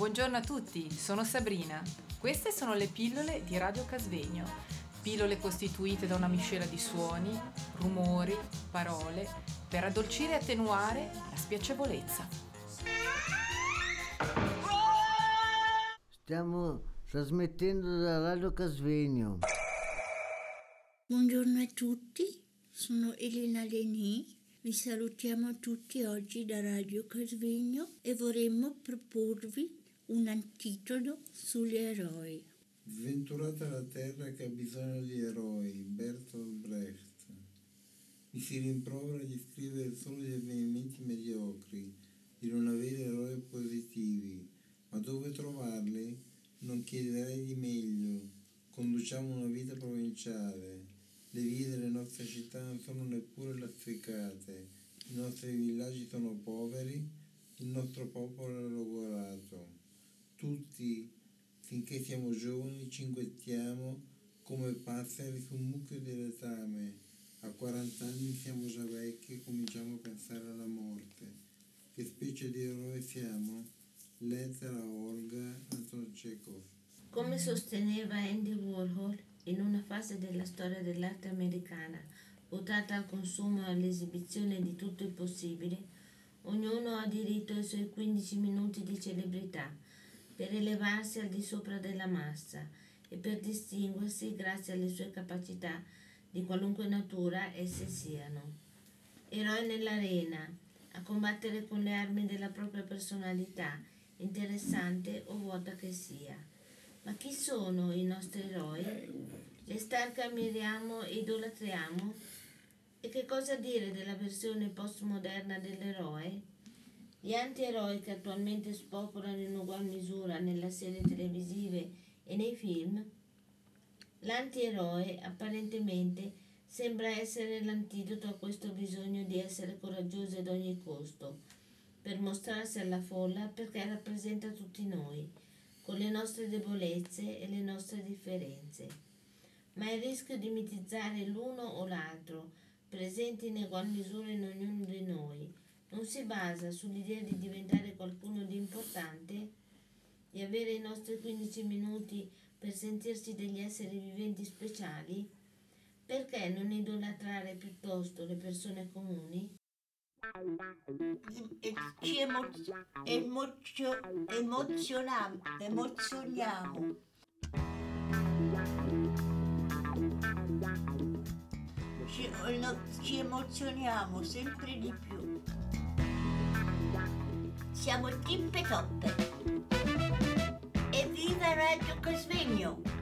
Buongiorno a tutti, sono Sabrina. Queste sono le pillole di Radio Casvegno, pillole costituite da una miscela di suoni, rumori, parole, per addolcire e attenuare la spiacevolezza. Stiamo trasmettendo da Radio Casvegno. Buongiorno a tutti, sono Elena Leni. Vi salutiamo tutti oggi da Radio Casvegno e vorremmo proporvi un antitodo sugli eroi. Sventurata la terra che ha bisogno di eroi, Bertolt Brecht. Mi si rimprovera di scrivere solo gli avvenimenti mediocri, di non avere eroi positivi, ma dove trovarli? Non chiederei di meglio. Conduciamo una vita provinciale, le vie delle nostre città non sono neppure lastricate, i nostri villaggi sono poveri, il nostro popolo è logorato. Tutti, finché siamo giovani, cinguettiamo come passeri su un mucchio di letame. A 40 anni siamo già vecchi e cominciamo a pensare alla morte. Che specie di eroe siamo? Lettera a Olga, Anton Chekhov. Come sosteneva Andy Warhol in una fase della storia dell'arte americana, votata al consumo e all'esibizione di tutto il possibile, ognuno ha diritto ai suoi 15 minuti di celebrità, per elevarsi al di sopra della massa e per distinguersi grazie alle sue capacità di qualunque natura esse siano. Eroe nell'arena, a combattere con le armi della propria personalità, interessante o vuota che sia. Ma chi sono i nostri eroi? Le star che ammiriamo e idolatriamo? E che cosa dire della versione postmoderna dell'eroe? Gli antieroi che attualmente spopolano in ugual misura nelle serie televisive e nei film? L'antieroe apparentemente sembra essere l'antidoto a questo bisogno di essere coraggiosi ad ogni costo, per mostrarsi alla folla, perché rappresenta tutti noi, con le nostre debolezze e le nostre differenze. Ma il rischio di mitizzare l'uno o l'altro, presenti in egual misura in ognuno di noi, non si basa sull'idea di diventare qualcuno di importante, di avere i nostri 15 minuti per sentirsi degli esseri viventi speciali? Perché non idolatrare piuttosto le persone comuni? Ci emozioniamo. Ci emozioniamo sempre di più. Siamo Tippe Toppe e Viva Raggio Cosvegno!